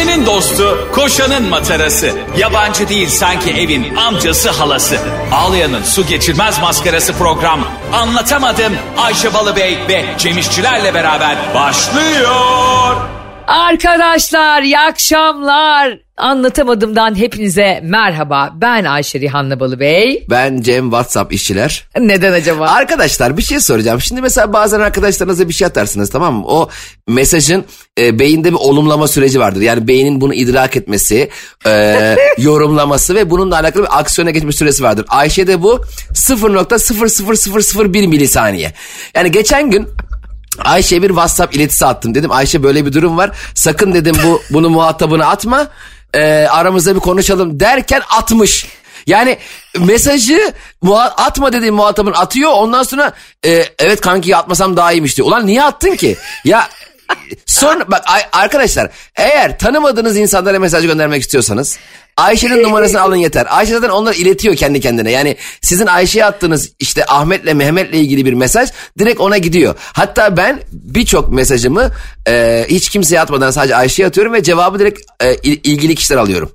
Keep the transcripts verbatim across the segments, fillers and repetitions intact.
Ayşe'nin dostu, koşanın matarası. Yabancı değil sanki evin amcası halası. Ağlayanın su geçirmez maskarası program. Anlatamadım Ayşe Balıbey ve Cemişçilerle beraber başlıyor. Arkadaşlar iyi akşamlar. Anlatamadımdan hepinize merhaba. Ben Ayşe Rihanna Balıbey. Ben Cem WhatsApp işçiler. Neden acaba? Arkadaşlar bir şey soracağım. Şimdi mesela bazen arkadaşlarınıza bir şey atarsınız, tamam mı? O mesajın e, beyinde bir olumlama süreci vardır. Yani beynin bunu idrak etmesi, e, yorumlaması ve bununla alakalı bir aksiyona geçme süresi vardır. Ayşe'de bu sıfır nokta sıfır sıfır sıfır bir milisaniye. Yani geçen gün Ayşe'ye bir WhatsApp iletisi attım. Dedim Ayşe böyle bir durum var. Sakın dedim bu bunu muhatabına atma. E, aramızda bir konuşalım derken atmış. Yani mesajı muha- atma dediğim muhatabın atıyor. Ondan sonra e, evet kanki atmasam daha iyiymiş diyor. Ulan niye attın ki? Ya sonra bak a- arkadaşlar eğer tanımadığınız insanlara mesaj göndermek istiyorsanız Ayşe'nin numarasını alın yeter. Ayşe zaten onları iletiyor kendi kendine. Yani sizin Ayşe'ye attığınız işte Ahmet'le Mehmet'le ilgili bir mesaj direkt ona gidiyor. Hatta ben birçok mesajımı e, hiç kimseye atmadan sadece Ayşe'ye atıyorum ve cevabı direkt e, ilgili kişiler alıyorum.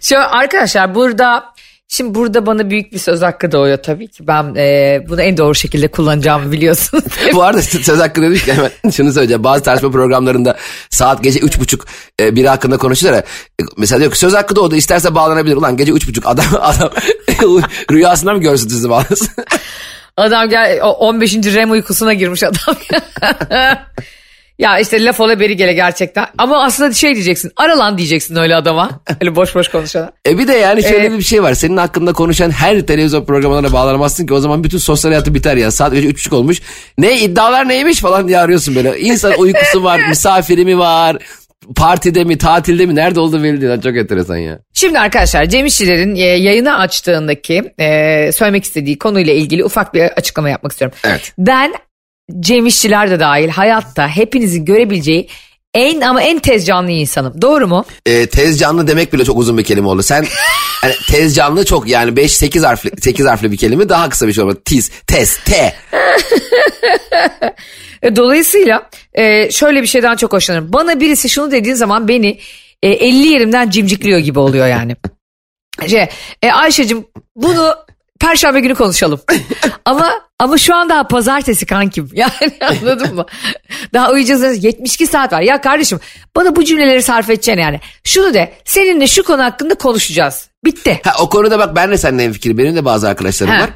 Şu arkadaşlar burada şimdi burada bana büyük bir söz hakkı doğuyor tabii ki. Ben e, bunu en doğru şekilde kullanacağımı biliyorsunuz. Bu arada söz hakkı dedik hemen şunu söyleyeceğim. Bazı tartışma programlarında saat gece üç buçuk e, biri hakkında konuşuyorlar. E, mesela diyor ki söz hakkı doğdu isterse bağlanabilir. Ulan gece üç buçuk adam adam rüyasında mı görsün sizi bağlasın? Adam gel on beşinci REM uykusuna girmiş adam. Ya işte laf ola beri gele gerçekten. Ama aslında şey diyeceksin. Aralan diyeceksin öyle adama. Öyle boş boş konuşana. E bir de yani şöyle ee, bir şey var. Senin hakkında konuşan her televizyon programlarına bağlanamazsın ki. O zaman bütün sosyal hayatı biter ya. Saat gece üç buçuk olmuş. Ne iddialar neymiş falan diye arıyorsun böyle. İnsan uykusu var, misafiri mi var, partide mi, tatilde mi, nerede olduğu belli değil. Çok enteresan ya. Şimdi arkadaşlar Cem İşçiler'in yayını açtığındaki e, söylemek istediği konuyla ilgili ufak bir açıklama yapmak istiyorum. Evet. Ben... Cem İşçiler de dahil hayatta hepinizin görebileceği en ama en tez canlı insanım. Doğru mu? E, tez canlı demek bile çok uzun bir kelime oldu. Sen yani tez canlı çok yani beş sekiz harfli sekiz harfli bir kelime daha kısa bir şey olmadı. Tiz, tez, te. Dolayısıyla e, şöyle bir şeyden çok hoşlanırım. Bana birisi şunu dediğin zaman beni e, elli yerimden cimcikliyor gibi oluyor yani. Şey, e, Ayşe'cim bunu Perşembe günü konuşalım. Ama ama şu an daha pazartesi kankim. Yani anladın mı? Daha uyuyacağız. yetmiş iki saat var. Ya kardeşim bana bu cümleleri sarf edeceksin yani. Şunu de seninle şu konu hakkında konuşacağız. Bitti. Ha, o konuda bak ben de seninle en fikir. Benim de bazı arkadaşlarım ha. var.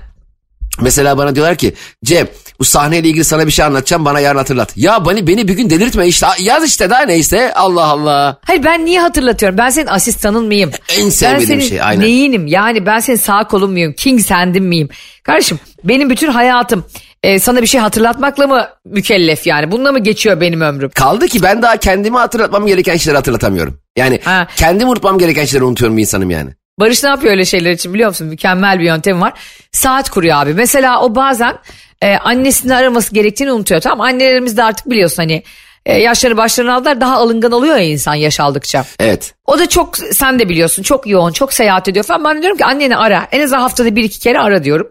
Mesela bana diyorlar ki Cem bu sahneyle ilgili sana bir şey anlatacağım bana yarın hatırlat. Ya beni, beni bir gün delirtme işte yaz işte daha neyse Allah Allah. Hayır ben niye hatırlatıyorum ben senin asistanın mıyım? En sevmediğim şey aynen. Ben senin neyinim yani ben senin sağ kolun muyum king sendim miyim? Kardeşim benim bütün hayatım e, sana bir şey hatırlatmakla mı mükellef yani bununla mı geçiyor benim ömrüm? Kaldı ki ben daha kendimi hatırlatmam gereken şeyleri hatırlatamıyorum. Yani ha. kendimi unutmam gereken şeyleri unutuyorum bir insanım yani. Barış ne yapıyor öyle şeyler için biliyor musun? Mükemmel bir yöntemi var. Saat kuruyor abi. Mesela o bazen e, annesini araması gerektiğini unutuyor. Tamam annelerimiz de artık biliyorsun hani e, yaşları başlarına aldılar daha alıngan oluyor ya insan yaş aldıkça. Evet. O da çok sen de biliyorsun çok yoğun çok seyahat ediyor falan. Ben diyorum ki anneni ara en azından haftada bir iki kere ara diyorum.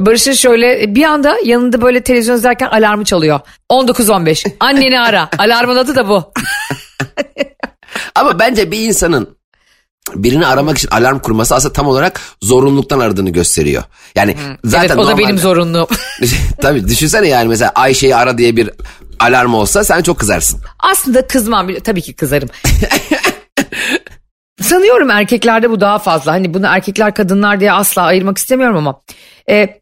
E, Barış'ın şöyle bir anda yanında böyle televizyon izlerken alarmı çalıyor. on dokuz on beş anneni ara alarmın adı da bu. Ama bence bir insanın birini aramak için alarm kurması aslında tam olarak zorunluluktan aradığını gösteriyor. Yani hmm, zaten evet, o da normalde, benim zorunluluğum. Tabii düşünsene yani mesela Ayşe'yi ara diye bir alarm olsa sen çok kızarsın. Aslında kızmam tabii ki kızarım. Sanıyorum erkeklerde bu daha fazla. Hani bunu erkekler kadınlar diye asla ayırmak istemiyorum ama e,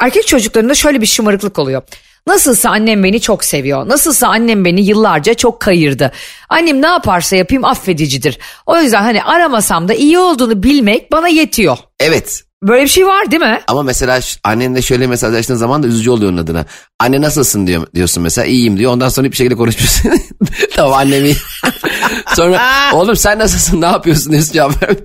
erkek çocuklarında şöyle bir şımarıklık oluyor. Nasılsa annem beni çok seviyor. Nasılsa annem beni yıllarca çok kayırdı. Annem ne yaparsa yapayım affedicidir. O yüzden hani aramasam da iyi olduğunu bilmek bana yetiyor. Evet. Böyle bir şey var değil mi? Ama mesela annenle şöyle mesajlaştığın zaman da üzücü oluyor onun adına. Anne nasılsın diyor, diyorsun mesela iyiyim diyor. Ondan sonra hiçbir şekilde konuşmuyorsun. Tamam annem iyi. Sonra oğlum sen nasılsın ne yapıyorsun diyorsun cevap vermiyor.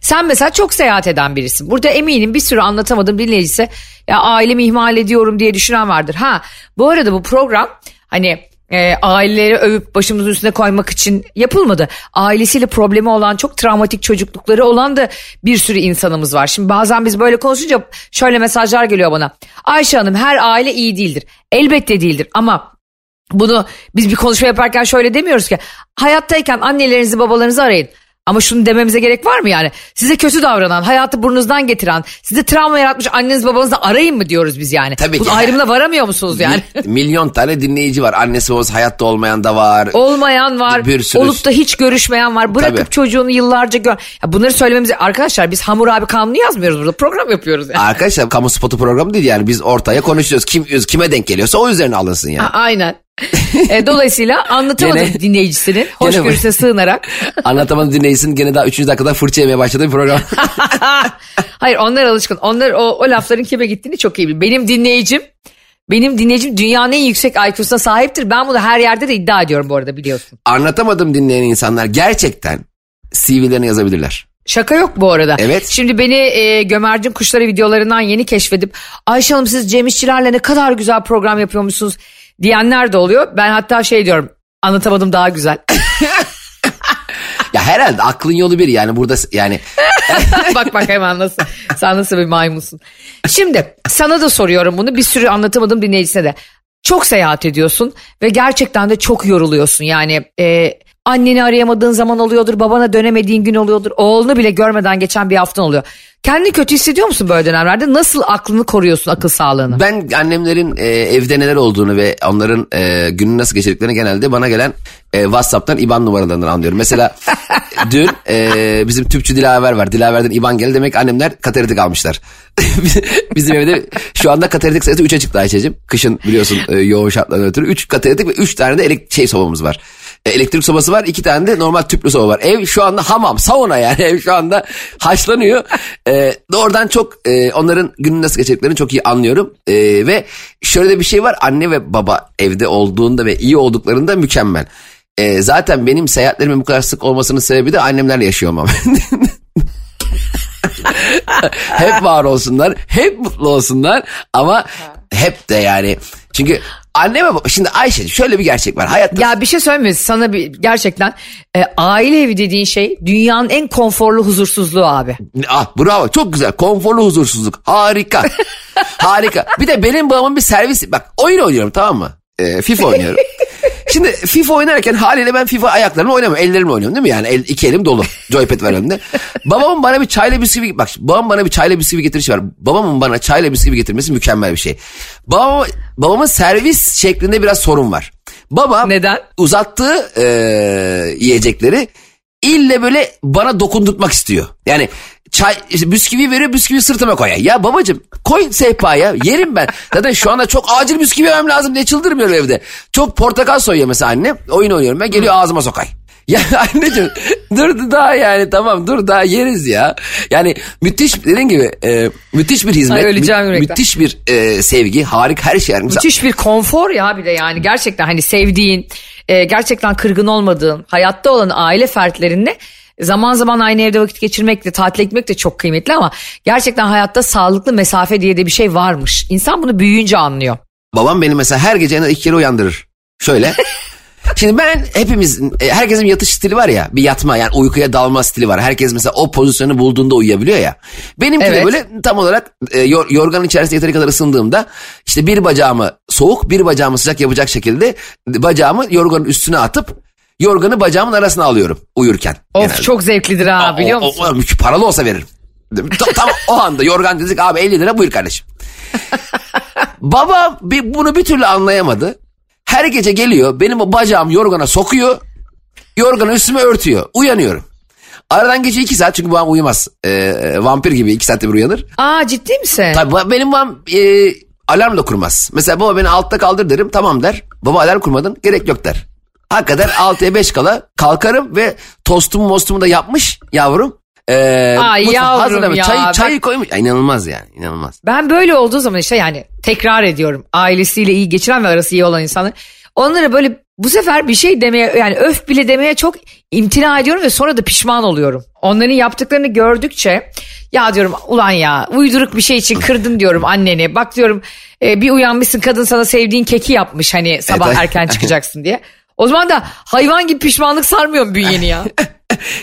Sen mesela çok seyahat eden birisin. Burada eminim bir sürü anlatamadım dinleyicisi ya ailemi ihmal ediyorum diye düşünen vardır. Ha bu arada bu program hani e, aileleri övüp başımızın üstüne koymak için yapılmadı. Ailesiyle problemi olan çok travmatik çocuklukları olan da bir sürü insanımız var. Şimdi bazen biz böyle konuşunca şöyle mesajlar geliyor bana. Ayşe Hanım her aile iyi değildir. Elbette değildir ama Bunu biz bir konuşma yaparken şöyle demiyoruz ki hayattayken annelerinizi babalarınızı arayın. Ama şunu dememize gerek var mı yani? Size kötü davranan, hayatı burnunuzdan getiren, size travma yaratmış anneniz babanızı arayın mı diyoruz biz yani? Tabii ki. Bu ayrımına varamıyor musunuz yani? Milyon tane dinleyici var. Annesi babası hayatta olmayan da var. Olmayan var. Bir sürü. Olup da hiç görüşmeyen var. Bırakıp tabii. Çocuğunu yıllarca gör. Ya bunları söylememize arkadaşlar biz Hamur abi kanunu yazmıyoruz burada. Program yapıyoruz yani. Arkadaşlar kamu spotu programı değil yani. Biz ortaya konuşuyoruz. Kim kime denk geliyorsa o üzerine alınsın yani. A- aynen. e, dolayısıyla anlatamadım gene, dinleyicisinin hoşgörüsüne sığınarak. Anlatamadım dinleyicisinin gene daha üçüncü dakikada fırça yemeye başladığı bir program. Hayır onlar alışkın. Onlar o, o lafların kime gittiğini çok iyi bilir. Benim dinleyicim, benim dinleyicim dünyanın en yüksek I Q'suna sahiptir. Ben bunu her yerde de iddia ediyorum bu arada biliyorsun. Anlatamadım dinleyen insanlar gerçekten C V'lerini yazabilirler. Şaka yok bu arada. Evet. Şimdi beni e, Gömercin Kuşları videolarından yeni keşfedip Ayşe Hanım siz Cem İşçilerle ne kadar güzel program yapıyormuşsunuz diyenler de oluyor. Ben hatta şey diyorum. Anlatamadım daha güzel. Ya herhalde aklın yolu bir yani burada yani. Bak bak hemen nasıl. Sen nasıl bir maymunsun. Şimdi sana da soruyorum bunu. Bir sürü anlatamadım dinleyicisine de. Çok seyahat ediyorsun ve gerçekten de çok yoruluyorsun. Yani e, anneni arayamadığın zaman oluyordur. Babana dönemediğin gün oluyordur. Oğlunu bile görmeden geçen bir haftan oluyor. Kendini kötü hissediyor musun böyle dönemlerde? Nasıl aklını koruyorsun, akıl sağlığını? Ben annemlerin e, evde neler olduğunu ve onların e, gününü nasıl geçirdiklerini genelde bana gelen e, WhatsApp'tan İban numaralarından anlıyorum. Mesela dün e, bizim tüpçü Dilaver var. Dilaver'den İban geldi demek annemler kateritik almışlar. Bizim evde şu anda kateritik sayısı üçe çıktı Ayşe'cim. Kışın biliyorsun e, yoğun şartlardan ötürü. üç kateritik ve üç tane de elek- şey sobamız var. E, elektrik sobası var, iki tane de normal tüplü soba var. Ev şu anda hamam, sauna yani. Ev şu anda haşlanıyor. E, Doğrudan çok e, onların günün nasıl geçirdiklerini çok iyi anlıyorum. E, ve şöyle de bir şey var. Anne ve baba evde olduğunda ve iyi olduklarında mükemmel. E, zaten benim seyahatlerimin bu kadar sık olmasının sebebi de annemlerle yaşıyor olmam. Hep var olsunlar. Hep mutlu olsunlar. Ama hep de yani. Çünkü anne ve baba. Şimdi Ayşe şöyle bir gerçek var. Hayatta... Ya bir şey söylemiyorsun. Sana bir gerçekten e, aile evi dediğin şey dünyanın en konforlu huzursuzluğu abi. Ah bravo çok güzel. Konforlu huzursuzluk. Harika. Harika. Bir de benim babamın bir servisi. Bak oyun oynuyorum tamam mı? E, FIFA oynuyorum. Şimdi FIFA oynarken haliyle ben FIFA ayaklarımla oynamıyorum. Ellerimle oynuyorum değil mi? Yani el, iki elim dolu. Joypad var önümde. Babamın bana bir çayla bisküvi... Bak babam bana bir çayla bisküvi getirişi var. Babamın bana çayla bisküvi getirmesi mükemmel bir şey. Babam, babamın servis şeklinde biraz sorun var. Babam neden? Uzattığı e, yiyecekleri ille böyle bana dokundurtmak istiyor. Yani... Çay, işte bisküvi veriyor, bisküvi sırtıma koyar. Ya babacığım koy sehpaya, yerim ben. Zaten şu anda çok acil bisküvi yemem lazım diye çıldırmıyorum evde. Çok portakal soyuyor mesela annem. Oyun oynuyorum ben, geliyor ağzıma sokay. Ya anneciğim dur daha yani tamam dur daha yeriz ya. Yani müthiş dediğin gibi e, müthiş bir hizmet, Ay, mü- müthiş bir e, sevgi, harika her şey. Müthiş bir konfor ya bir de yani gerçekten hani sevdiğin, e, gerçekten kırgın olmadığın, hayatta olan aile fertlerinde... Zaman zaman aynı evde vakit geçirmek de tatile gitmek de çok kıymetli ama gerçekten hayatta sağlıklı mesafe diye de bir şey varmış. İnsan bunu büyüyünce anlıyor. Babam beni mesela her gece en az iki kere uyandırır. Şöyle. Şimdi ben hepimiz, herkesin yatış stili var ya, bir yatma yani uykuya dalma stili var. Herkes mesela o pozisyonu bulduğunda uyuyabiliyor ya. Benimki evet. De böyle tam olarak yorganın içerisinde yeteri kadar ısındığımda işte bir bacağımı soğuk bir bacağımı sıcak yapacak şekilde bacağımı yorganın üstüne atıp yorganı bacağımın arasına alıyorum uyurken. Of genelde. Çok zevklidir ha o, biliyor musun? O, o, paralı olsa veririm. Tam, tam o anda yorgan dedik abi elli lira buyur kardeşim. Baba bir, bunu bir türlü anlayamadı. Her gece geliyor benim o bacağım yorgana sokuyor. Yorganı üstüme örtüyor. Uyanıyorum. Aradan geçiyor iki saat çünkü babam uyumaz. Ee, vampir gibi iki saatte bir uyanır. Aa ciddi misin? Tabii benim babam... E, alarm da kurmaz. Mesela baba beni altta kaldır derim tamam der. Baba alarm kurmadın gerek yok der. Hakikaten altıya beş kala kalkarım ve tostumu mostumu da yapmış yavrum. Ee, Ay yavrum ya. Çayı, çayı koymuş. Ya, inanılmaz yani inanılmaz. Ben böyle olduğu zaman işte yani tekrar ediyorum. Ailesiyle iyi geçiren ve arası iyi olan insanlar. Onlara böyle bu sefer bir şey demeye yani öf bile demeye çok imtina ediyorum ve sonra da pişman oluyorum. Onların yaptıklarını gördükçe ya diyorum ulan ya uyduruk bir şey için kırdın diyorum anneni. Bak diyorum bir uyanmışsın kadın sana sevdiğin keki yapmış hani sabah evet, erken çıkacaksın diye. O zaman da hayvan gibi pişmanlık sarmıyor bünyeni ya.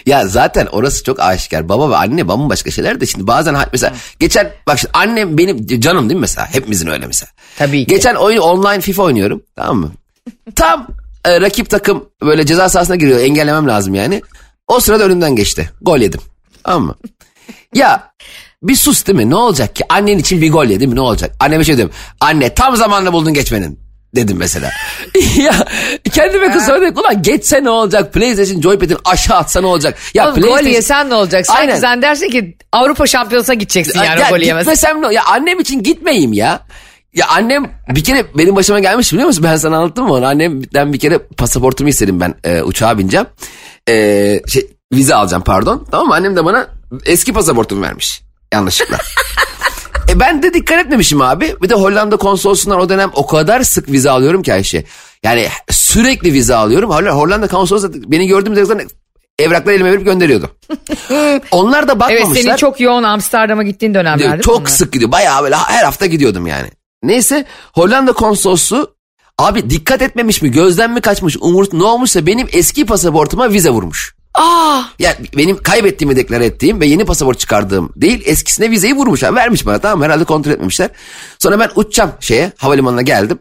Ya zaten orası çok aşikar. Baba ve anne bambaşka şeyler de şimdi bazen mesela geçen bak şimdi annem benim canım değil mi mesela hepimizin öyle mesela. Tabii ki. Geçen oyun online FIFA oynuyorum tamam mı? Tam e, rakip takım böyle ceza sahasına giriyor. Engellemem lazım yani. O sırada önümden geçti. Gol yedim. Ama ya bir sus değil mi? Ne olacak ki? Annen için bir gol yedim. Ne olacak? Anneme şey diyorum. Anne tam zamanla buldun geçmenin. Dedim mesela. Ya kendime kızardım. Ulan geçse ne olacak? PlayStation Joypad'in aşağı atsa ne olacak? Ya oğlum, PlayStation... Gol yesen ne olacak? Sen aynen. Zannedersin ki Avrupa Şampiyonası'na gideceksin yani ya, o golü yemezsin. Gitmesem ne? Ya annem için gitmeyeyim ya. Ya annem bir kere benim başıma gelmiş biliyor musun? Ben sana anlattım mı onu? Annemden bir kere pasaportumu istedim ben e, uçağa bineceğim. E, şey, vize alacağım pardon. Tamam mı? Annem de bana eski pasaportumu vermiş. Yanlışlıkla. E ben de dikkat etmemişim abi. Bir de Hollanda konsolosundan o dönem o kadar sık vize alıyorum ki Ayşe. Yani sürekli vize alıyorum. Hollanda konsolosu beni gördüğümde evrakları elime verip gönderiyordu. Onlar da bakmamışlar. Evet senin çok yoğun Amsterdam'a gittiğin dönemlerde. Çok bunlar. Sık gidiyor. Bayağı böyle her hafta gidiyordum yani. Neyse Hollanda konsolosu abi dikkat etmemiş mi gözden mi kaçmış umurt ne olmuşsa benim eski pasaportuma vize vurmuş. Aa. Ya benim kaybettiğimi deklare ettiğim ve yeni pasaport çıkardığım değil eskisine vizeyi vurmuş abi vermiş bana tamam herhalde kontrol etmemişler. Sonra ben uçacağım şeye havalimanına geldim.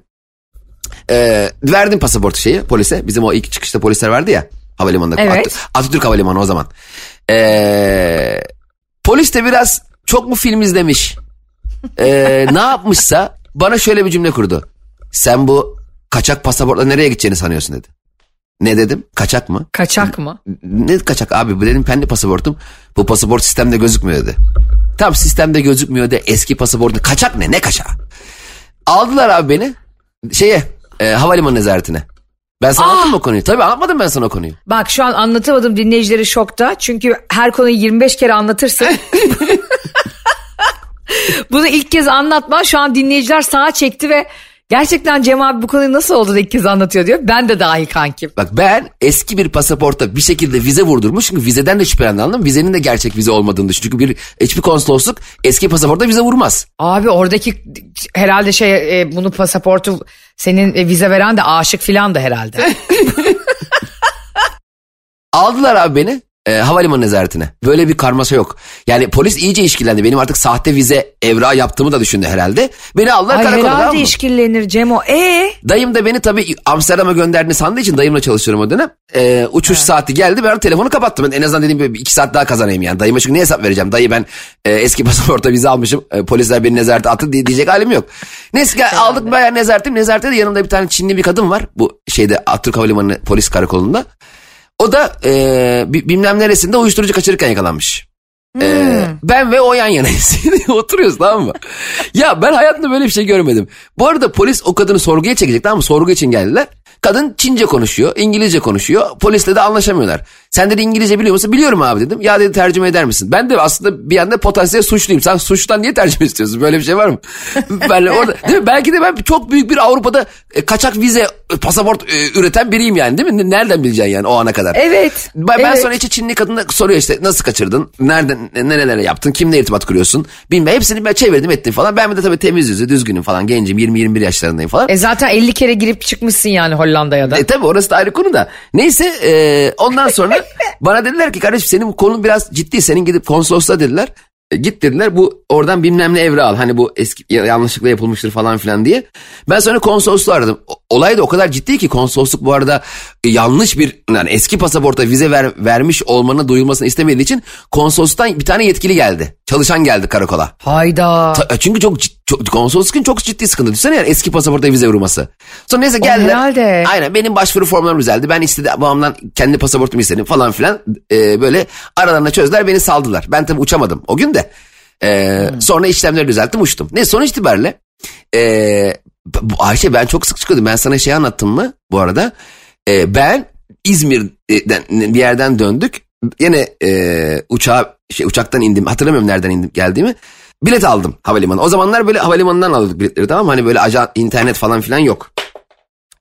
Ee, verdim pasaportu şeyi polise bizim o ilk çıkışta polisler vardı ya havalimanında. Evet. At- Atatürk Havalimanı o zaman. Ee, polis de biraz çok mu film izlemiş ee, ne yapmışsa bana şöyle bir cümle kurdu. Sen bu kaçak pasaportla nereye gideceğini sanıyorsun dedi. Ne dedim? Kaçak mı? Kaçak mı? Ne kaçak abi? Bu dedim kendi pasaportum. Bu pasaport sistemde gözükmüyor dedi. Tam sistemde gözükmüyor dedi. Eski pasaportun kaçak ne? Ne kaçağı? Aldılar abi beni şeye e, havalimanı nezaretine. Ben sana Aa! anlattım o konuyu. Tabii anlatmadım ben sana o konuyu. Bak şu an anlatamadım dinleyicileri şokta. Çünkü her konuyu yirmi beş kere anlatırsın. Bunu ilk kez anlatma. Şu an dinleyiciler sağa çekti ve... Gerçekten Cem abi bu konuyu nasıl oldu da ilk kez anlatıyor diyor. Ben de dahil kankim. Bak ben eski bir pasaporta bir şekilde vize vurdurmuş. Çünkü vizeden de şüphelendim. Vizenin de gerçek vize olmadığını düşün. Çünkü bir, hiçbir konsolosluk eski pasaporta vize vurmaz. Abi oradaki herhalde şey e, bunu pasaportu senin e, vize veren de aşık filan da herhalde. Aldılar abi beni. E, havalimanı nezaretine. Böyle bir karmaşa yok. Yani polis iyice işkillendi. Benim artık sahte vize evrağı yaptığımı da düşündü herhalde. Beni aldılar karakola. Ay herhalde işkillenir Cem o. Ee? Dayım da beni tabii Amsterdam'a gönderdiğini sandığı için dayımla çalışıyorum o dönem. E, uçuş evet. Saati geldi. Ben telefonu kapattım. Ben en azından dediğim gibi iki saat daha kazanayım yani. Dayıma çünkü ne hesap vereceğim? Dayı ben e, eski pasaporta vize almışım. E, polisler beni nezarete attı diye diyecek halim yok. Neyse aldık bayağı nezaretim. Nezarette de yanımda bir tane Çinli bir kadın var. Bu şeyde Atatürk Havalimanı polis karakolunda. O da e, bilmem neresinde uyuşturucu kaçırırken yakalanmış. Hmm. E, ben ve o yan yanayız. Oturuyoruz tamam mı? Ya ben hayatımda böyle bir şey görmedim. Bu arada polis o kadını sorguya çekecek tamam mı? Sorgu için geldiler. Kadın Çince konuşuyor, İngilizce konuşuyor. Polisle de anlaşamıyorlar. Sen dedi İngilizce biliyor musun? Biliyorum abi dedim. Ya dedi tercüme eder misin? Ben de aslında bir anda potansiyel suçluyum. Sen suçtan niye tercüme istiyorsun? Böyle bir şey var mı? Ben orada değil mi? Belki de ben çok büyük bir Avrupa'da e, kaçak vize, e, pasaport e, üreten biriyim yani değil mi? Nereden bileceksin yani o ana kadar? Evet. Ben, ben evet. Sonra içi Çinli kadına soruyor işte nasıl kaçırdın? Nereden, nerelere yaptın? Kimle irtibat kuruyorsun? Bilmem hepsini ben çevirdim ettim falan. Ben de tabii temiz yüzlü, düzgünüm falan. Gencim yirmi yirmi bir yaşlarındayım falan. E zaten elli kere girip çıkmışsın yani Hollanda'ya da. E tabii orası da ayrı konu da. Neyse e, ondan sonra bana dediler ki kardeşim senin konun biraz ciddi. Senin gidip konsolosluğa dediler. E, git dediler bu oradan bilmem ne evra al. Hani bu eski yanlışlıkla yapılmıştır falan filan diye. Ben sonra konsolosluğu aradım. Olay da o kadar ciddi ki konsolosluk bu arada e, yanlış bir yani eski pasaporta vize ver, vermiş olmanın duyulmasını istemediği için konsolosluktan bir tane yetkili geldi. Çalışan geldi karakola. Hayda. Ta, çünkü çok ciddi. Konsolosluğun çok ciddi sıkıntı. Düşünsene yani eski pasaporta vize vurması. Sonra neyse geldiler. Herhalde. Aynen benim başvuru formlarım güzeldi. Ben istedi babamdan kendi pasaportumu istedim falan filan. Ee, böyle aralarında çözdüler beni saldılar. Ben tabii uçamadım o gün de. Ee, hmm. Sonra işlemleri düzelttim uçtum. Neyse sonuç itibariyle. E, Ayşe ben çok sık çıkıyordum. Ben sana şey anlattım mı bu arada? E, ben İzmir'den bir yerden döndük. Yine e, uçağa, şey, uçaktan indim. Hatırlamıyorum nereden indim geldiğimi. Bilet aldım havalimanı. O zamanlar böyle havalimanından alıyorduk biletleri tamam mı? Hani böyle aca- internet falan filan yok.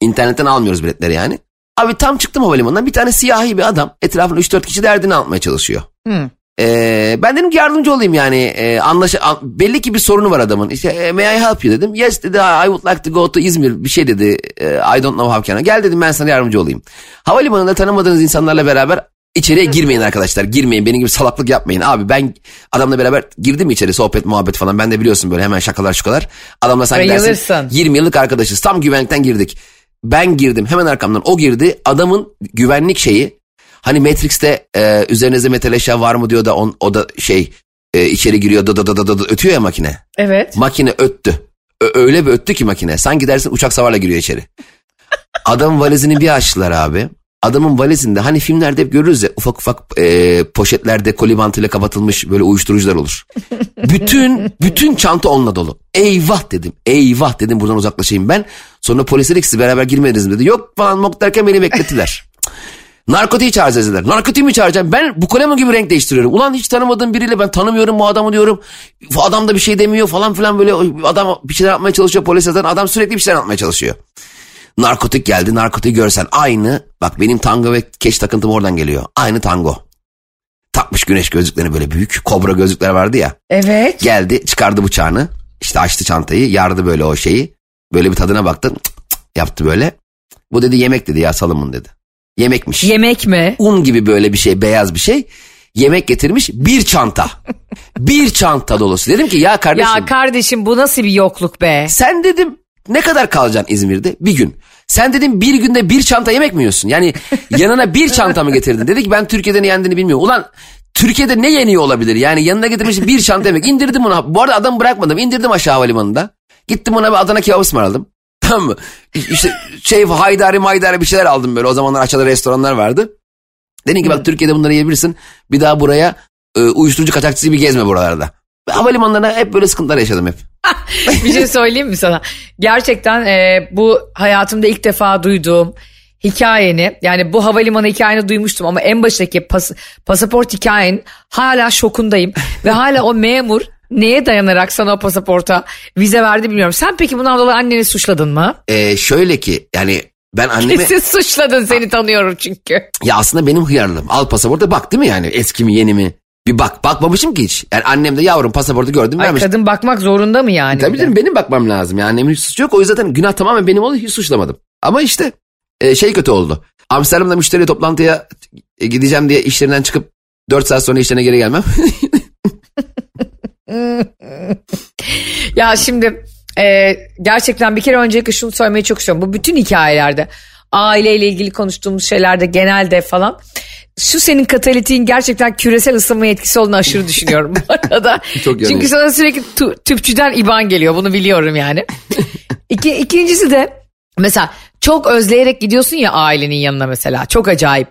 İnternetten almıyoruz biletleri yani. Abi tam çıktım havalimanından bir tane siyahi bir adam etrafında üç dört kişi derdini anlatmaya çalışıyor. Hmm. Ee, ben dedim ki yardımcı olayım yani. Ee, anlaş- an- belli ki bir sorunu var adamın. İşte may I help you dedim. Yes dedi I would like to go to İzmir bir şey dedi. I don't know how can I. Gel dedim ben sana yardımcı olayım. Havalimanında tanımadığınız insanlarla beraber... İçeriye girmeyin arkadaşlar girmeyin benim gibi salaklık yapmayın abi ben adamla beraber girdim içeri sohbet muhabbet falan ben de biliyorsun böyle hemen şakalar şukalar adamla sanki dersin yirmi yıllık arkadaşız tam güvenlikten girdik Ben girdim, hemen arkamdan o girdi. Adamın güvenlik şeyi, hani Matrix'te e, üzerinizde metal eşya var mı diyor da on, o da şey e, içeri giriyor, da da da da da ötüyor ya makine. Evet. Makine öttü. Ö- öyle bir öttü ki makine. Sanki dersin uçak savarla giriyor içeri. Adamın valizini bir açtılar abi. Adamın valizinde hani filmlerde hep görürüz ya, ufak ufak e, poşetlerde koli bantıyla kapatılmış böyle uyuşturucular olur. Bütün bütün çanta onunla dolu. Eyvah dedim. Eyvah dedim, buradan uzaklaşayım ben. Sonra polis dedi ki siz beraber girmediniz mi dedi. Yok falan mok derken beni beklettiler. Narkotiği çağıracağız dediler. Narkotiği mi çağıracağım? Ben bu kalem gibi renk değiştiriyorum. Ulan hiç tanımadığım biriyle ben tanımıyorum bu adamı diyorum. Adam da bir şey demiyor falan filan, böyle adam bir şeyler atmaya çalışıyor. Polis zaten adam sürekli bir şeyler atmaya çalışıyor. Narkotik geldi, narkotiği görsen aynı. Bak benim tango ve keş takıntım oradan geliyor. Aynı tango. Takmış güneş gözlüklerini, böyle büyük kobra gözlükler vardı ya. Evet. Geldi, çıkardı bıçağını. İşte açtı çantayı, yardı böyle o şeyi. Böyle bir tadına baktı. Cık cık yaptı böyle. Bu dedi yemek dedi ya, salımın dedi. Yemekmiş. Yemek mi? Un gibi böyle bir şey, beyaz bir şey. Yemek getirmiş, bir çanta. Bir çanta dolusu. Dedim ki ya kardeşim. Ya kardeşim bu nasıl bir yokluk be. Sen dedim. Ne kadar kalacaksın İzmir'de? Bir gün. Sen dedim bir günde bir çanta yemek mi yiyorsun? Yani yanına bir çanta mı getirdin? Dedi ki ben Türkiye'de ne yendiğini bilmiyorum. Ulan Türkiye'de ne yeniyor olabilir? Yani yanına getirmiş bir çanta yemek. İndirdim onu. Bu arada adamı bırakmadım. İndirdim aşağı havalimanında. Gittim ona bir Adana kebabı ısmarladım. Tamam mı? İşte şey haydari maydari bir şeyler aldım böyle. O zamanlar aşağıda restoranlar vardı. Dedim ki bak Türkiye'de bunları yiyebilirsin. Bir daha buraya e, uyuşturucu kaçakçısı gibi gezme buralarda. Havalimanlarına hep böyle sıkıntılar yaşadım hep. Bir şey söyleyeyim mi sana? Gerçekten e, bu hayatımda ilk defa duyduğum hikayeni, yani bu havalimanı hikayeni duymuştum ama en baştaki pas, pasaport hikayenin hala şokundayım. Ve hala o memur neye dayanarak sana o pasaporta vize verdi bilmiyorum. Sen peki bundan dolayı anneni suçladın mı? E, şöyle ki yani ben annemi... Kesin suçladın, seni tanıyorum çünkü. Ya aslında benim hıyarlığım. Al pasaporta bak değil mi yani, eski mi yeni mi? Bir bak, bakmamışım ki hiç. Yani annem de yavrum pasaportu gördüm. Ay vermiştim. Kadın bakmak zorunda mı yani? Tabii canım, benim bakmam lazım. Yani annemin hiç suçu yok. O yüzden zaten günah tamamen benim oldu, hiç suçlamadım. Ama işte e, şey kötü oldu. Amsterdam'da müşteriyle toplantıya e, gideceğim diye işlerinden çıkıp dört saat sonra işlerine geri gelmem. Ya şimdi e, gerçekten bir kere öncelikle şunu söylemeyi çok istiyorum. Bu bütün hikayelerde, aileyle ilgili konuştuğumuz şeylerde genelde falan... Şu senin katalitiğin gerçekten küresel ısınmaya etkisi olduğunu aşırı düşünüyorum bu arada. Çünkü sana sürekli tü, tüpçüden İ B A N geliyor, bunu biliyorum yani. İki, ikincisi de mesela çok özleyerek gidiyorsun ya ailenin yanına mesela, çok acayip.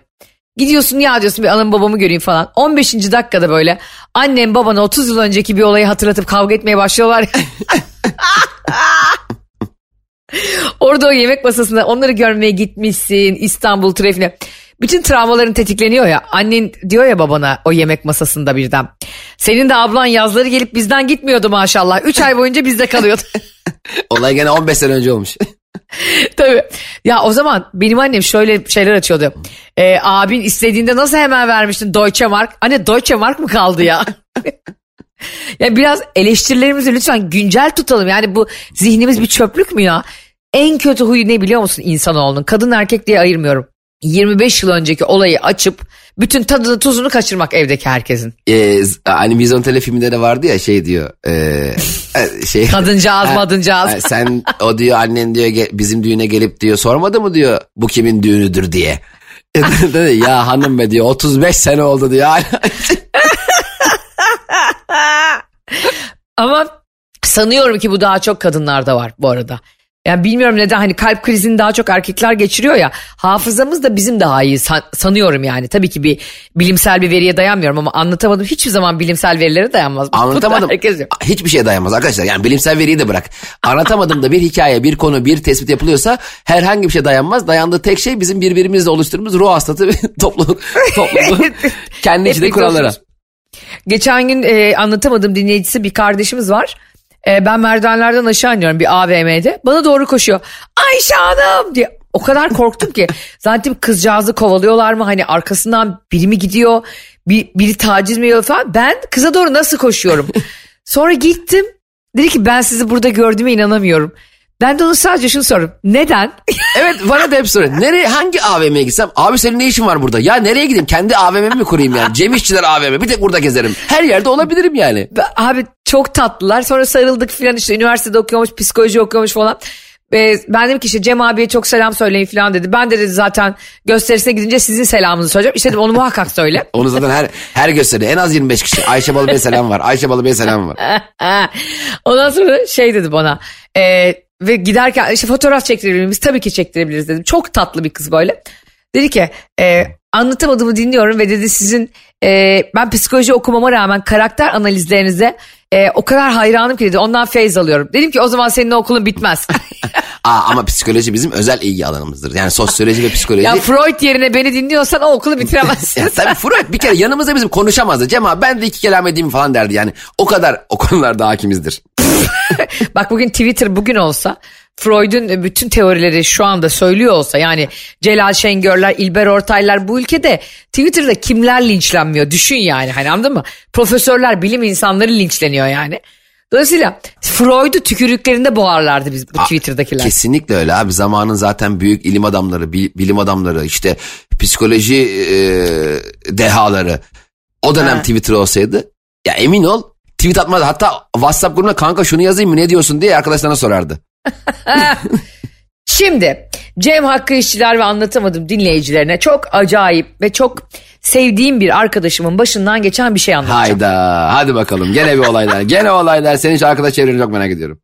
Gidiyorsun ya diyorsun bir anam babamı göreyim falan. on beşinci dakikada böyle annem babana otuz yıl önceki bir olayı hatırlatıp kavga etmeye başlıyorlar. Orada o yemek masasında onları görmeye gitmişsin, İstanbul trafiğine. Bütün travmaların tetikleniyor ya. Annen diyor ya babana o yemek masasında birden. Senin de ablan yazları gelip bizden gitmiyordu maşallah. Üç ay boyunca bizde kalıyordu. Olay gene on beş sene önce olmuş. Tabii. Ya o zaman benim annem şöyle şeyler açıyordu. E, abin istediğinde nasıl hemen vermiştin Deutsche Mark? Anne Deutsche Mark mı kaldı ya? Ya biraz eleştirilerimizi lütfen güncel tutalım. Yani bu zihnimiz bir çöplük mü ya? En kötü huyu ne biliyor musun insanoğlunun? Kadın erkek diye ayırmıyorum. yirmi beş yıl önceki olayı açıp bütün tadını tuzunu kaçırmak evdeki herkesin. Ee, hani Vizontele filminde de vardı ya şey diyor. E, şey, kadıncağız madıncağız. Sen o diyor annen diyor bizim düğüne gelip diyor sormadı mı diyor bu kimin düğünüdür diye. Ya hanım be diyor otuz beş sene oldu diyor. Ama sanıyorum ki bu daha çok kadınlarda var bu arada. Yani bilmiyorum neden, hani kalp krizini daha çok erkekler geçiriyor ya, hafızamız da bizim daha iyi san- sanıyorum yani. Tabii ki bir bilimsel bir veriye dayanmıyorum ama anlatamadım hiçbir zaman bilimsel verilere dayanmaz. Anlatamadım hiçbir şeye dayanmaz arkadaşlar, yani bilimsel veriyi de bırak. Anlatamadım da bir hikaye, bir konu, bir tespit yapılıyorsa herhangi bir şeye dayanmaz. Dayandığı tek şey bizim birbirimizle oluşturduğumuz ruh hastası topluluğu, topluluğu kendi içinde kurallara. Geçen gün e, anlatamadım dinleyicisi bir kardeşimiz var. Ben merdivenlerden aşağı iniyorum bir A V M'de. Bana doğru koşuyor. Ayşe Hanım diye. O kadar korktum ki. Zaten kızcağızı kovalıyorlar mı? Hani arkasından biri mi gidiyor? Bir, biri taciz mi ediyor falan. Ben kıza doğru nasıl koşuyorum? Sonra gittim. Dedi ki ben sizi burada gördüğüme inanamıyorum. Ben de onu sadece şunu soruyorum. Neden? Evet bana da hep soruyor. Nereye, hangi A V M'ye gitsem? Abi senin ne işin var burada? Ya nereye gideyim? Kendi A V M'mi mi kurayım yani? Cem İşçiler A V M. Bir tek burada gezerim. Her yerde olabilirim yani. Abi çok tatlılar. Sonra sarıldık filan, işte üniversitede okuyormuş, psikoloji okuyormuş falan. E, ben dedim ki işte Cem abiye çok selam söyleyin falan dedi. Ben de dedi zaten gösterisine gidince sizin selamınızı söyleyeceğim. İşte dedim onu muhakkak söyle. Onu zaten her her gösteride en az yirmi beş kişi Ayşe Balıbey'e selam var. Ayşe Balıbey'e selam var. Ondan sonra şey dedi bana. E, ve giderken işte fotoğraf çektirebilir miyiz? Tabii ki çektirebiliriz dedim. Çok tatlı bir kız böyle. Dedi ki e, anlatamadığımı dinliyorum ve dedi sizin e, ben psikoloji okumama rağmen karakter analizlerinize e, o kadar hayranım ki dedi ondan feyz alıyorum. Dedim ki o zaman senin okulun bitmez. Aa, ama psikoloji bizim özel ilgi alanımızdır. Yani sosyoloji ve psikoloji. Ya Freud yerine beni dinliyorsan o okulu bitiremezsin. Ya, tabii Freud bir kere yanımızda bizim konuşamazdı. Cem abi ben de iki kelam edeyim falan derdi yani. O kadar o konularda hakimizdir. Bak bugün Twitter bugün olsa Freud'un bütün teorileri şu anda söylüyor olsa yani Celal Şengörler, İlber Ortaylar bu ülkede Twitter'da kimler linçlenmiyor düşün yani hani anladın mı? Profesörler, bilim insanları linçleniyor yani. Dolayısıyla Freud'u tükürüklerinde boğarlardı biz bu Aa, Twitter'dakiler. Kesinlikle öyle abi zamanın zaten büyük ilim adamları, bilim adamları işte psikoloji e, dehaları o dönem ha. Twitter olsaydı ya emin ol tweet atmadı hatta WhatsApp grubuna kanka şunu yazayım mı ne diyorsun diye arkadaşlarına sorardı. Şimdi Cem Hakkı İşçiler ve Anlatamadım dinleyicilerine çok acayip ve çok sevdiğim bir arkadaşımın başından geçen bir şey anlatacağım. Hayda hadi bakalım gene bir olaylar gene olaylar senin hiç arkadaş çevreni çok merak ediyorum.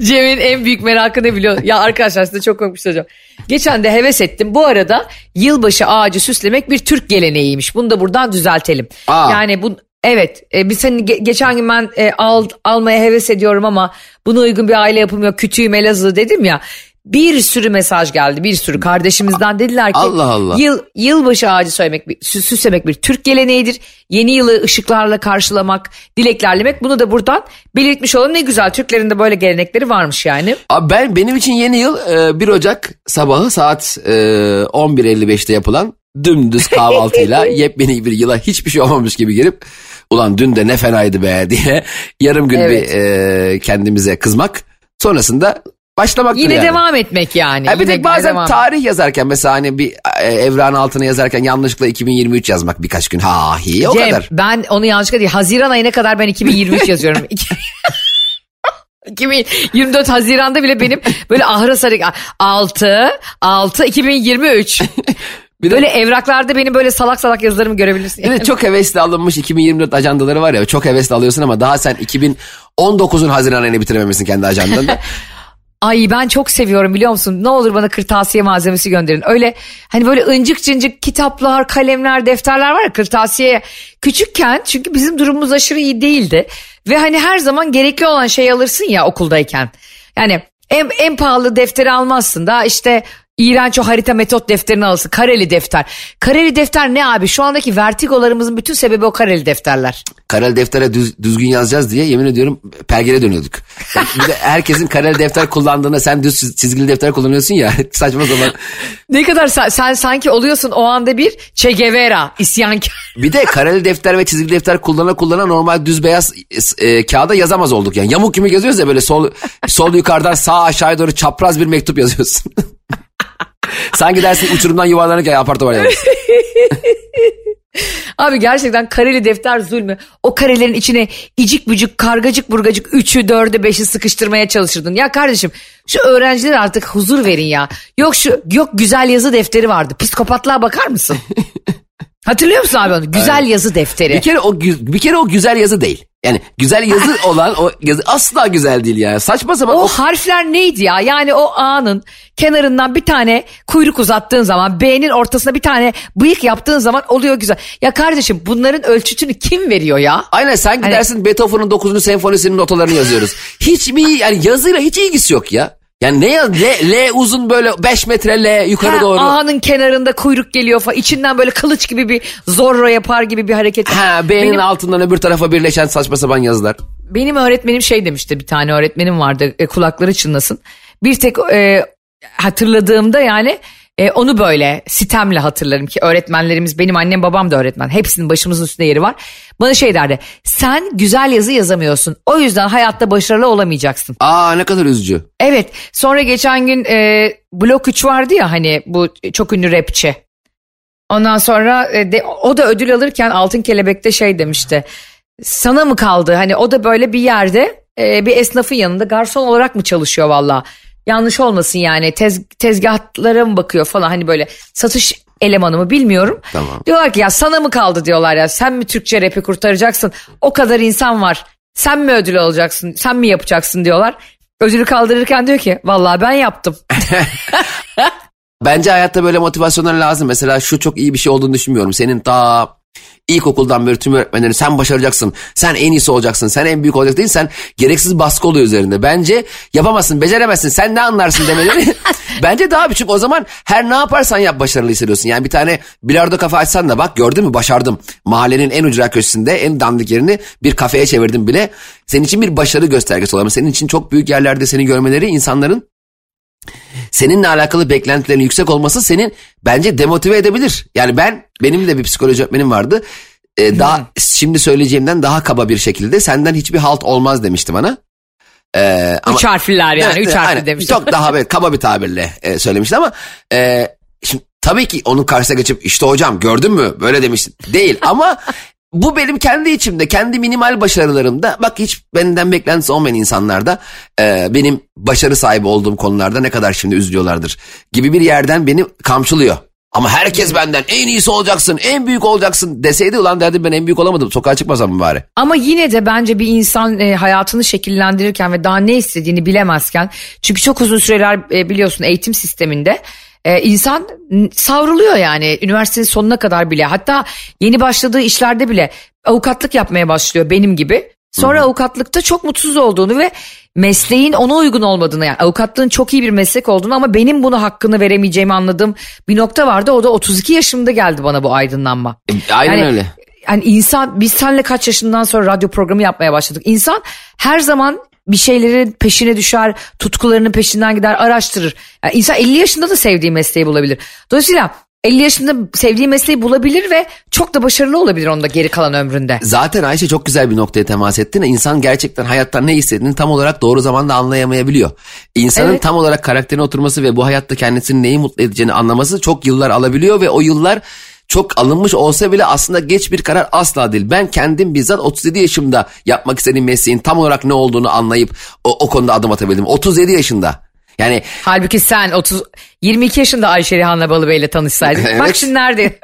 Cem'in en büyük merakı ne biliyor? Ya arkadaşlar size çok korkmuş hocam. Geçen de heves ettim. Bu arada yılbaşı ağacı süslemek bir Türk geleneğiymiş. Bunu da buradan düzeltelim. Aa. Yani bu evet e, biz senin ge- geçen gün ben e, al, almaya heves ediyorum ama buna uygun bir aile yapım yok. Kütüğüm Elazığ dedim ya. Bir sürü mesaj geldi bir sürü kardeşimizden dediler ki Allah Allah. Yıl, yılbaşı ağacı söylemek, süslemek bir Türk geleneğidir. Yeni yılı ışıklarla karşılamak, dileklerlemek bunu da buradan belirtmiş olalım ne güzel Türklerin de böyle gelenekleri varmış yani. Abi ben benim için yeni yıl bir Ocak sabahı saat on bir elli beşte yapılan dümdüz kahvaltıyla yepyeni bir yıla hiçbir şey olmamış gibi girip ulan dün de ne fenaydı be diye yarım gün evet. bir e, kendimize kızmak sonrasında başlamaktır yine yani. Devam etmek yani. Ya bir tek bazen tarih yazarken mesela hani bir e, evran altına yazarken yanlışlıkla iki bin yirmi üç yazmak birkaç gün. Ha hi o Cem, kadar. Ben onu yanlışlıkla değil. Haziran ayına kadar ben iki bin yirmi üç yazıyorum. iki bin yirmi dört Haziran'da bile benim böyle ahıra sarık altı altı iki bin yirmi üç. Bir böyle de, evraklarda benim böyle salak salak yazılarımı görebilirsin. Yani. Evet çok hevesli alınmış iki bin yirmi dört ajandaları var ya çok hevesli alıyorsun ama daha sen iki bin on dokuzun Haziran ayını bitirememişsin kendi ajandanda. Ay ben çok seviyorum biliyor musun? Ne olur bana kırtasiye malzemesi gönderin. Öyle hani böyle ıncık cıncık kitaplar, kalemler, defterler var ya kırtasiye. Küçükken çünkü bizim durumumuz aşırı iyi değildi. Ve hani her zaman gerekli olan şey alırsın ya okuldayken. Yani en, en pahalı defteri almazsın da işte... İğrenç o harita metot defterini alırsın. Kareli defter. Kareli defter ne abi? Şu andaki vertigolarımızın bütün sebebi o kareli defterler. Kareli deftere düz, düzgün yazacağız diye yemin ediyorum pergele dönüyorduk. Yani bir de herkesin kareli defter kullandığına sen düz çizgili defter kullanıyorsun ya saçma zaman. Ne kadar sen, sen sanki oluyorsun o anda bir Che Guevara isyankar. Bir de kareli defter ve çizgili defter kullana kullana normal düz beyaz e, kağıda yazamaz olduk. Yani yamuk gibi yazıyoruz ya böyle sol sol yukarıdan sağ aşağıya doğru çapraz bir mektup yazıyorsun. Sanki dersin uçurumdan yuvarlanırken apartman yani. Abi gerçekten kareli defter zulmü. O karelerin içine icik bücük, kargacık burgacık üçü, dördü, beşi sıkıştırmaya çalışırdın. Ya kardeşim şu öğrencilere artık huzur verin ya. Yok şu yok güzel yazı defteri vardı. Psikopatlığa bakar mısın? Hatırlıyor musun abi onu? Güzel evet. Yazı defteri. Bir kere o bir kere o güzel yazı değil. Yani güzel yazı olan o yazı asla güzel değil yani. Saçma sapan. O, o harfler neydi ya? Yani o A'nın kenarından bir tane kuyruk uzattığın zaman B'nin ortasına bir tane bıyık yaptığın zaman oluyor güzel. Ya kardeşim bunların ölçütünü kim veriyor ya? Aynen sen gidersin hani... Beethoven'ın dokuzuncu senfonisinin notalarını yazıyoruz. Hiç mi yani yazıyla hiç ilgisi yok ya. Yani ne yaz? L, L uzun böyle beş metre L yukarı ha, doğru. A'nın kenarında kuyruk geliyor falan. İçinden böyle kılıç gibi bir zorro yapar gibi bir hareket. Ha, B'nin benim, altından öbür tarafa birleşen saçma sapan yazılar. Benim öğretmenim şey demişti bir tane öğretmenim vardı e, kulakları çınlasın. Bir tek e, hatırladığımda yani e, onu böyle sitemle hatırlarım ki öğretmenlerimiz benim annem babam da öğretmen. Hepsinin başımızın üstünde yeri var. Bana şey derdi sen güzel yazı yazamıyorsun o yüzden hayatta başarılı olamayacaksın. Aa ne kadar üzücü. Evet sonra geçen gün e, Blok üç vardı ya hani bu çok ünlü rapçi. Ondan sonra e, de, o da ödül alırken Altın Kelebek'te şey demişti. Sana mı kaldı hani o da böyle bir yerde e, bir esnafın yanında garson olarak mı çalışıyor valla. yanlış olmasın yani, tez, tezgahlara mı bakıyor falan, hani böyle satış elemanı mı bilmiyorum. Tamam. Diyorlar ki ya sana mı kaldı diyorlar ya, sen mi Türkçe rap'i kurtaracaksın, o kadar insan var, sen mi ödül olacaksın, sen mi yapacaksın diyorlar. Ödülü kaldırırken diyor ki vallahi ben yaptım. Bence hayatta böyle motivasyonlar lazım. Mesela şu çok iyi bir şey olduğunu düşünmüyorum. Senin ta ilkokuldan beri tüm öğretmenlerin sen başaracaksın, sen en iyisi olacaksın, sen en büyük olacaksın değil, sen gereksiz baskı oluyor üzerinde. Bence yapamazsın, beceremezsin, sen ne anlarsın demeleri bence daha küçük. O zaman her ne yaparsan yap başarılı hissediyorsun. Yani bir tane bilardo kafe açsan da bak gördün mü başardım. Mahallenin en ucra köşesinde en dandik yerini bir kafeye çevirdim bile. Senin için bir başarı göstergesi olamaz. Senin için çok büyük yerlerde seni görmeleri, insanların seninle alakalı beklentilerin yüksek olması senin bence demotive edebilir. Yani ben, benim de bir psikoloji öğretmenim vardı. Ee, daha hmm. şimdi söyleyeceğimden daha kaba bir şekilde senden hiçbir halt olmaz demişti bana. Ee, ama, üç harfliler yani. Evet, üç harfli aynen, demişti. Çok daha böyle kaba bir tabirle e, söylemişti ama e, şimdi tabii ki onun karşısına geçip işte hocam gördün mü böyle demişti değil ama bu benim kendi içimde, kendi minimal başarılarımda, bak hiç benden beklentisi olmayan insanlarda e, benim başarı sahibi olduğum konularda ne kadar şimdi üzülüyorlardır gibi bir yerden beni kamçılıyor. Ama herkes benden en iyisi olacaksın, en büyük olacaksın deseydi ulan derdim ben en büyük olamadım, sokağa çıkmasam mı bari? Ama yine de bence bir insan e, hayatını şekillendirirken ve daha ne istediğini bilemezken, çünkü çok uzun süreler e, biliyorsun eğitim sisteminde, Ee, insan savruluyor yani üniversitenin sonuna kadar bile, hatta yeni başladığı işlerde bile avukatlık yapmaya başlıyor benim gibi. Sonra Hı-hı. avukatlıkta çok mutsuz olduğunu ve mesleğin ona uygun olmadığını, yani avukatlığın çok iyi bir meslek olduğunu ama benim buna hakkını veremeyeceğimi anladığım bir nokta vardı. O da otuz iki yaşımda geldi bana bu aydınlanma. E, aynen yani, öyle. Yani insan, biz seninle kaç yaşından sonra radyo programı yapmaya başladık. İnsan her zaman bir şeylerin peşine düşer, tutkularının peşinden gider, araştırır. Yani insan elli yaşında da sevdiği mesleği bulabilir. Dolayısıyla elli yaşında sevdiği mesleği bulabilir ve çok da başarılı olabilir onda geri kalan ömründe. Zaten Ayşe çok güzel bir noktaya temas ettin. İnsan gerçekten hayattan ne istediğini tam olarak doğru zamanda anlayamayabiliyor. İnsanın evet. tam olarak karakterine oturması ve bu hayatta kendisini neyi mutlu edeceğini anlaması çok yıllar alabiliyor ve o yıllar çok alınmış olsa bile aslında geç bir karar asla değil. Ben kendim bizzat otuz yedi yaşımda yapmak istediğim mesleğin tam olarak ne olduğunu anlayıp o, o konuda adım atabildim. otuz yedi yaşında. Yani halbuki sen otuz yirmi iki yaşında Ayşe Rihanna Balıbey ile tanışsaydın. Evet. Bak şimdi nerede?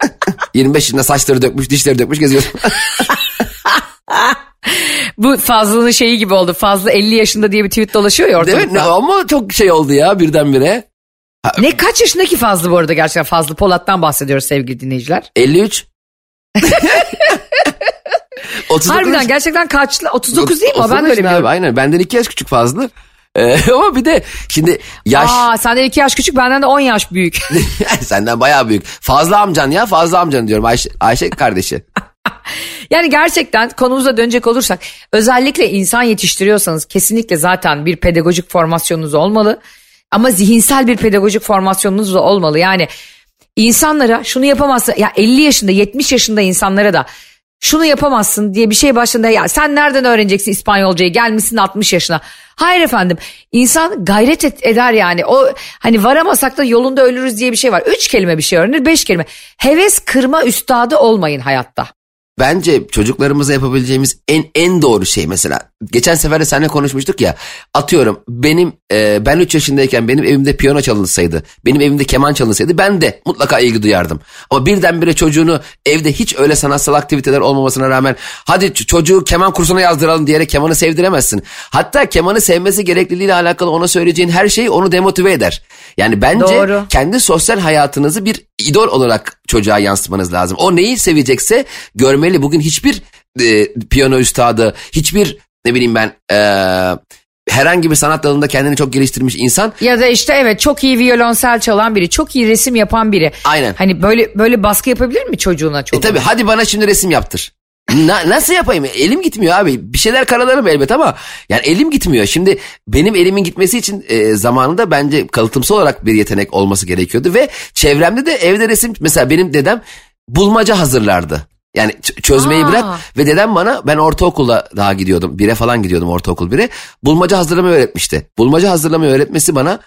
yirmi beş yaşında saçları dökmüş, dişleri dökmüş geziyorsun. Bu Fazlı'nın şeyi gibi oldu. Fazlı elli yaşında diye bir tweet dolaşıyor ya ortalıkta. Evet, ama çok şey oldu ya birdenbire. Ha, ne kaç yaşındaki Fazlı bu arada, gerçekten Fazlı Polat'tan bahsediyoruz sevgili dinleyiciler. elli üç Harbiden gerçekten kaçlı, otuz dokuz değil mi? otuz dokuz ben böyle biliyorum. Aynen, benden iki yaş küçük Fazlı. Ee, ama bir de şimdi yaş. Aa, senden iki yaş küçük, benden de on yaş büyük. Senden bayağı büyük. Fazlı amcan ya, Fazlı amcan diyorum, Ayşe, Ayşe kardeşi. Yani gerçekten konumuza dönecek olursak, özellikle insan yetiştiriyorsanız kesinlikle zaten bir pedagojik formasyonunuz olmalı. Ama zihinsel bir pedagojik formasyonunuz da olmalı. Yani insanlara şunu yapamazsın, ya elli yaşında yetmiş yaşında insanlara da şunu yapamazsın diye bir şey başladığında, ya sen nereden öğreneceksin İspanyolcayı, gelmişsin altmış yaşına. Hayır efendim, insan gayret et, eder yani, o hani varamasak da yolunda ölürüz diye bir şey var. Üç kelime bir şey öğrenir, beş kelime. Heves kırma üstadı olmayın hayatta. Bence çocuklarımıza yapabileceğimiz en en doğru şey, mesela geçen sefer de seninle konuşmuştuk ya, atıyorum benim e, ben üç yaşındayken benim evimde piyano çalınsaydı, benim evimde keman çalınsaydı ben de mutlaka ilgi duyardım. Ama birdenbire çocuğunu evde hiç öyle sanatsal aktiviteler olmamasına rağmen hadi çocuğu keman kursuna yazdıralım diyerek kemanı sevdiremezsin. Hatta kemanı sevmesi gerekliliğiyle alakalı ona söyleyeceğin her şey onu demotive eder. Yani bence doğru. Kendi sosyal hayatınızı bir idol olarak çocuğa yansıtmanız lazım. O neyi sevecekse görmeli. Bugün hiçbir e, piyano üstadı, hiçbir ne bileyim ben e, herhangi bir sanat dalında kendini çok geliştirmiş insan. Ya da işte evet, çok iyi violonsel çalan biri, çok iyi resim yapan biri. Aynen. Hani böyle böyle baskı yapabilir mi çocuğuna? E tabii, hadi bana şimdi resim yaptır. Na, nasıl yapayım? Elim gitmiyor abi. Bir şeyler karalarım elbet ama yani elim gitmiyor. Şimdi benim elimin gitmesi için e, zamanında bence kalıtımsal olarak bir yetenek olması gerekiyordu ve çevremde de evde resim, mesela benim dedem bulmaca hazırlardı. Yani ç- çözmeyi Aa. bırak ve dedem bana, ben ortaokula daha gidiyordum, bire falan gidiyordum, ortaokul bire, bulmaca hazırlamayı öğretmişti. Bulmaca hazırlamayı öğretmesi bana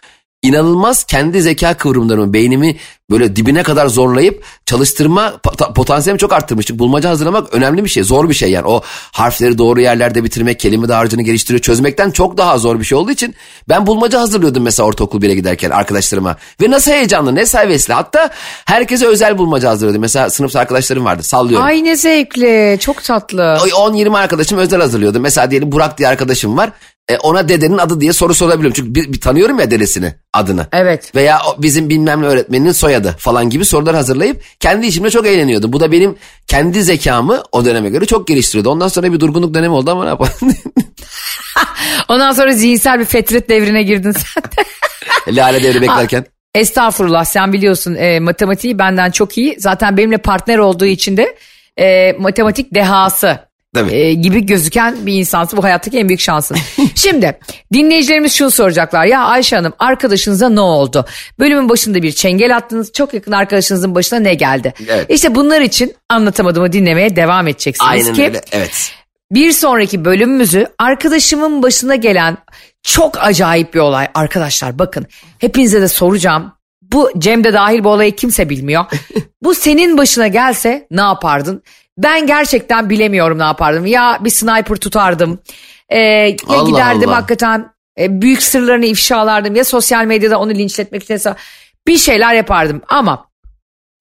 inanılmaz kendi zeka kıvrımlarımı, beynimi böyle dibine kadar zorlayıp çalıştırma potansiyelimi çok arttırmıştık. Bulmaca hazırlamak önemli bir şey, zor bir şey yani. O harfleri doğru yerlerde bitirmek, kelime dağarcığını geliştiriyor, çözmekten çok daha zor bir şey olduğu için ben bulmaca hazırlıyordum mesela ortaokul bire giderken arkadaşlarıma. Ve nasıl heyecanlı, ne seviyesli, hatta herkese özel bulmaca hazırlıyordum. Mesela sınıfta arkadaşlarım vardı, sallıyorum. Ay ne zevkli, çok tatlı. on yirmi arkadaşım özel hazırlıyordum. Mesela diyelim Burak diye arkadaşım var. Ona dedenin adı diye soru sorabiliyorum. Çünkü bir, bir tanıyorum ya dedesini, adını. Evet. Veya bizim bilmem ne öğretmeninin soyadı falan gibi sorular hazırlayıp kendi işimle çok eğleniyordum. Bu da benim kendi zekamı o döneme göre çok geliştiriyordu. Ondan sonra bir durgunluk dönemi oldu ama ne yapalım? Ondan sonra zihinsel bir fetret devrine girdin sen de. Lale devri beklerken. Estağfurullah, sen biliyorsun e, matematiği benden çok iyi. Zaten benimle partner olduğu için de e, matematik dehası. E, gibi gözüken bir insansın. Bu hayattaki en büyük şansın. Şimdi dinleyicilerimiz şunu soracaklar. Ya Ayşe Hanım, arkadaşınıza ne oldu? Bölümün başında bir çengel attınız. Çok yakın arkadaşınızın başına ne geldi? Evet. İşte bunlar için Anlatamadığımı dinlemeye devam edeceksiniz. Aynen ki öyle. Evet. Bir sonraki bölümümüzü arkadaşımın başına gelen çok acayip bir olay. Arkadaşlar bakın, hepinize de soracağım. Bu Cem'de dahil bu olayı kimse bilmiyor. Bu senin başına gelse ne yapardın? Ben gerçekten bilemiyorum ne yapardım. Ya bir sniper tutardım. E, ya Allah giderdim Allah. Hakikaten e, büyük sırlarını ifşalardım. Ya sosyal medyada onu linçletmek için bir şeyler yapardım. Ama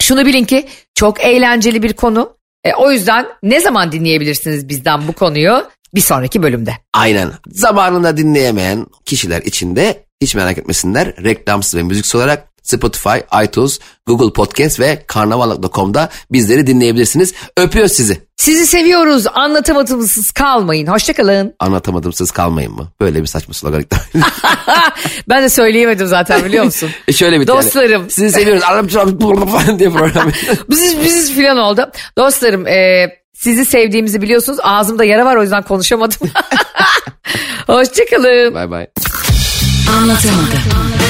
şunu bilin ki çok eğlenceli bir konu. E, o yüzden ne zaman dinleyebilirsiniz bizden bu konuyu? Bir sonraki bölümde. Aynen. Zamanında dinleyemeyen kişiler için de hiç merak etmesinler. Reklamsız ve müziksiz olarak Spotify, iTunes, Google Podcast ve karnaval nokta com'da bizleri dinleyebilirsiniz. Öpüyoruz sizi. Sizi seviyoruz. Anlatamadımsız kalmayın. Hoşçakalın. Anlatamadımsız kalmayın mı? Böyle bir saçma slogan. Ben de söyleyemedim zaten, biliyor musun? e şöyle bir Dostlarım. Yani. Sizi seviyoruz. diye program. Biziz biziz filan oldu. Dostlarım, e, sizi sevdiğimizi biliyorsunuz. Ağzımda yara var, o yüzden konuşamadım. Hoşçakalın. Bay bay. Anlatamadım.